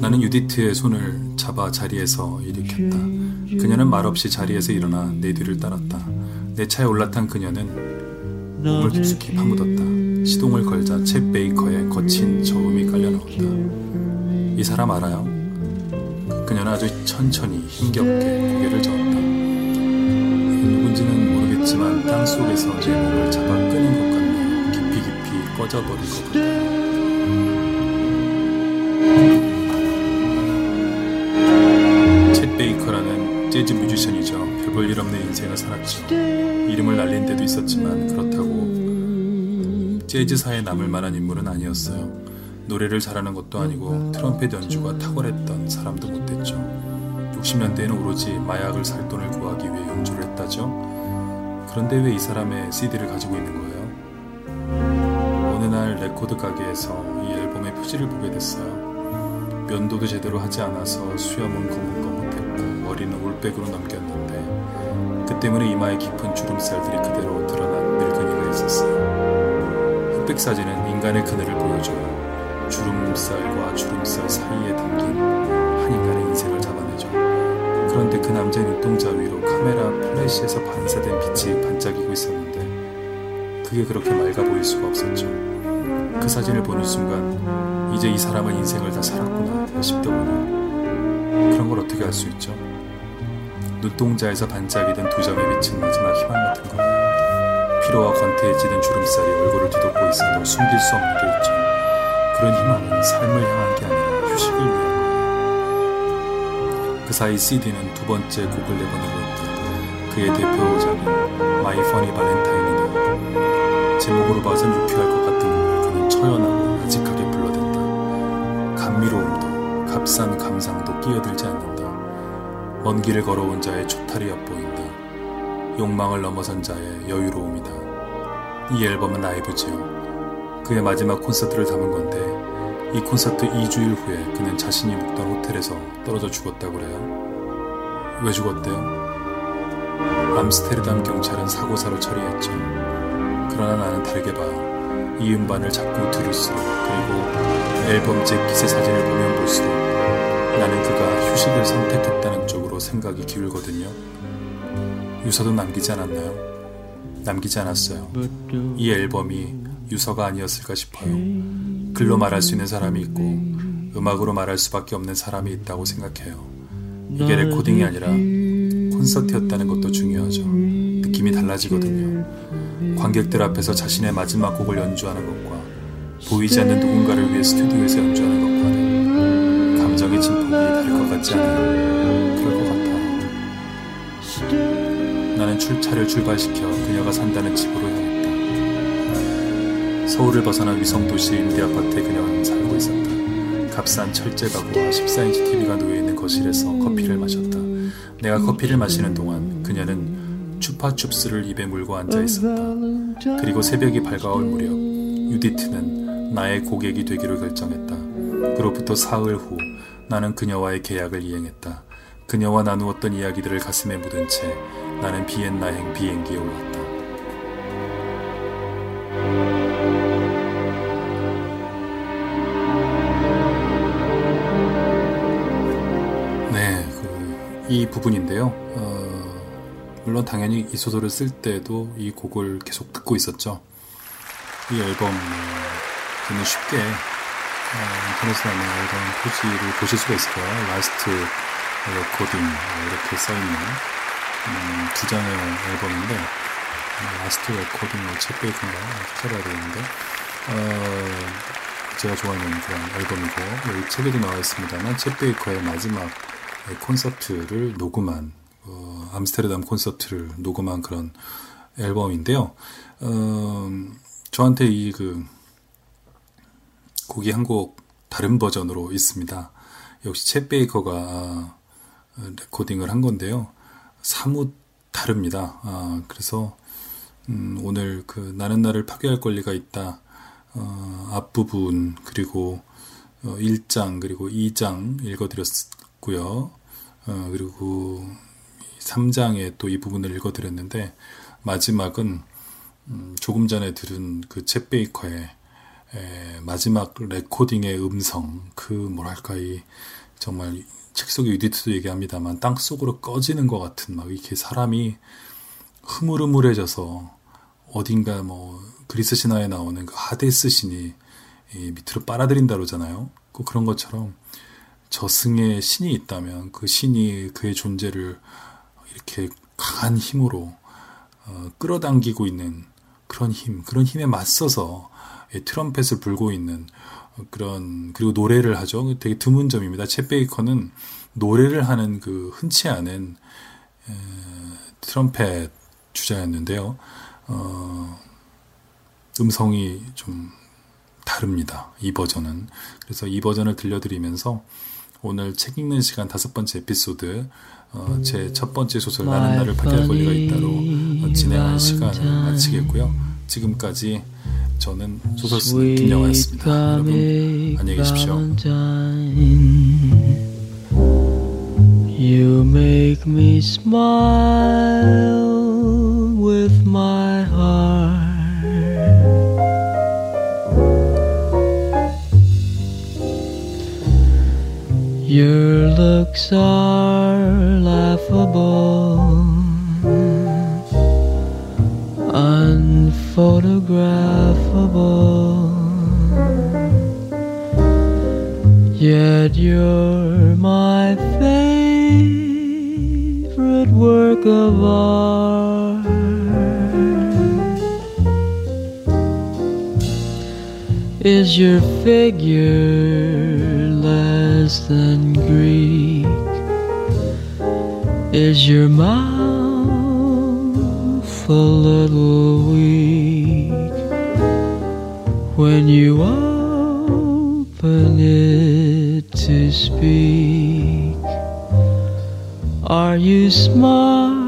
나는 유디트의 손을 잡아 자리에서 일으켰다. 그녀는 말없이 자리에서 일어나 내 뒤를 따랐다. 내 차에 올라탄 그녀는 몸을 깊숙이 파묻었다. 시동을 걸자 챗 베이커의 거친 저음이 깔려 나온다. 이 사람 알아요? 그녀는 아주 천천히 힘겹게 고개를 저었다. 누군지는 모르겠지만 땅 속에서 제 몸을 잡아 끄는 것 같네요. 깊이 깊이 꺼져버린 것 같아요. 챗 베이커라는 재즈 뮤지션이죠. 별볼 일 없는 인생을 살았죠. 이름을 날린 데도 있었지만 그렇다고 재즈사에 남을 만한 인물은 아니었어요. 노래를 잘하는 것도 아니고 트럼펫 연주가 탁월했던 사람도 못됐죠. 60년대에는 오로지 마약을 살 돈을 구하기 위해 연주를 했다죠. 그런데 왜 이 사람의 CD를 가지고 있는 거예요? 어느 날 레코드 가게에서 이 앨범의 표지를 보게 됐어요. 면도도 제대로 하지 않아서 수염은 거뭇거뭇했고 머리는 올백으로 넘겼는데 그 때문에 이마에 깊은 주름살들이 그대로 드러난 늙은이가 있었어요. 흑백 사진은 인간의 그늘을 보여줘요. 주름살과 주름살 사이에 담긴 한 인간의 인생을 잡아내죠. 그런데 그 남자의 눈동자 위로 카메라 플래시에서 반사된 빛이 반짝이고 있었는데 그게 그렇게 맑아 보일 수가 없었죠. 그 사진을 보는 순간 이제 이 사람은 인생을 다 살았구나 싶더군요. 그런 걸 어떻게 알 수 있죠? 눈동자에서 반짝이던 두 점의 빛은 마지막 희망 같은 거예요. 피로와 권태해지던 주름살이 얼굴을 뒤덮고 있어도 숨길 수 없는 게 있죠. 그런 희망은 삶을 향한 게 아니라 휴식을 위한 거예요. 그 사이 CD는 두 번째 곡을 내보내고 있다. 그의 대표작은 My Funny Valentine이다. 제목으로 봐선 유쾌할 것 같은 곡을 그는 처연하고 아직하게 불러댄다. 감미로움도 값싼 감상도 끼어들지 않는다. 먼 길을 걸어온 자의 초탈이 엿보인다. 욕망을 넘어선 자의 여유로움이다. 이 앨범은 라이브지요. 그의 마지막 콘서트를 담은 건데 이 콘서트 2주일 후에 그는 자신이 묵던 호텔에서 떨어져 죽었다고 그래요. 왜 죽었대요? 암스테르담 경찰은 사고사로 처리했죠. 그러나 나는 다르게 봐요. 이 음반을 자꾸 들을수록 그리고 앨범 제 기세 사진을 보면 볼수록 나는 그가 휴식을 선택했다는 쪽으로 생각이 기울거든요. 유서도 남기지 않았나요? 남기지 않았어요. 이 앨범이 유서가 아니었을까 싶어요. 글로 말할 수 있는 사람이 있고 음악으로 말할 수밖에 없는 사람이 있다고 생각해요. 이게 레코딩이 아니라 콘서트였다는 것도 중요하죠. 느낌이 달라지거든요. 관객들 앞에서 자신의 마지막 곡을 연주하는 것과 보이지 않는 누군가를 위해 스튜디오에서 연주하는 것과는 감정의 진폭이 다를 것 같지 않아요. 그럴 것 같아요. 나는 출차를 출발시켜 그녀가 산다는 집으로 향했다. 서울을 벗어난 위성도시 임대아파트에 그녀는 살고 있었다. 값싼 철제 가구와 14인치 TV가 놓여있는 거실에서 커피를 마셨다. 내가 커피를 마시는 동안 그녀는 추파춥스를 입에 물고 앉아있었다. 그리고 새벽이 밝아올 무렵 유디트는 나의 고객이 되기로 결정했다. 그로부터 사흘 후 나는 그녀와의 계약을 이행했다. 그녀와 나누었던 이야기들을 가슴에 묻은 채 나는 비엔나행 비행기에 올랐다. 네, 이 부분인데요. 물론 당연히 이 소설을 쓸 때도 이 곡을 계속 듣고 있었죠. 이 앨범 저는 쉽게 인터넷에 있는 앨범 표지를 보실 수가 있을 거예요. Last Recording 이렇게 써있는 두 장의 앨범인데 Last Recording 챗 베이커인가 찾아봐야 되는데 제가 좋아하는 그런 앨범이고 여기 책에도 나와 있습니다만 챗 베이커의 마지막 콘서트를 녹음한 암스테르담 콘서트를 녹음한 그런 앨범인데요. 저한테 이 곡이 한 곡 다른 버전으로 있습니다. 역시 챗 베이커가 레코딩을 한 건데요. 사뭇 다릅니다. 그래서 오늘 나는 나를 파괴할 권리가 있다 앞부분 그리고 1장 그리고 2장 읽어드렸고요. 그리고 3장에 또 이 부분을 읽어드렸는데 마지막은 조금 전에 들은 그 챗 베이커의 마지막 레코딩의 음성, 그 뭐랄까 이 정말 책 속의 유디트도 얘기합니다만 땅 속으로 꺼지는 것 같은 막 이렇게 사람이 흐물흐물해져서 어딘가 뭐 그리스 신화에 나오는 그 하데스 신이 밑으로 빨아들인다 그러잖아요. 꼭 그런 것처럼 저승에 신이 있다면 그 신이 그의 존재를 이렇게 강한 힘으로 끌어당기고 있는 그런 힘에 맞서서 트럼펫을 불고 있는 그리고 노래를 하죠. 되게 드문 점입니다. 챗 베이커는 노래를 하는 그 흔치 않은 트럼펫 주자였는데요. 음성이 좀 다릅니다. 이 버전은. 그래서 이 버전을 들려드리면서 오늘 책 읽는 시간 5번째 에피소드 제 첫 번째 소설 나는 나를 파괴할 권리가 있다로 진행할 시간을 마치겠고요. 지금까지 저는 소설 쓰는 김영하였습니다. 여러분 안녕히 계십시오. You make me smile with my heart. Your looks are laughable, unphotographable, yet you're my favorite work of art. Is your figure less than Greek? Is your mouth a little weak when you open it to speak? Are you smart?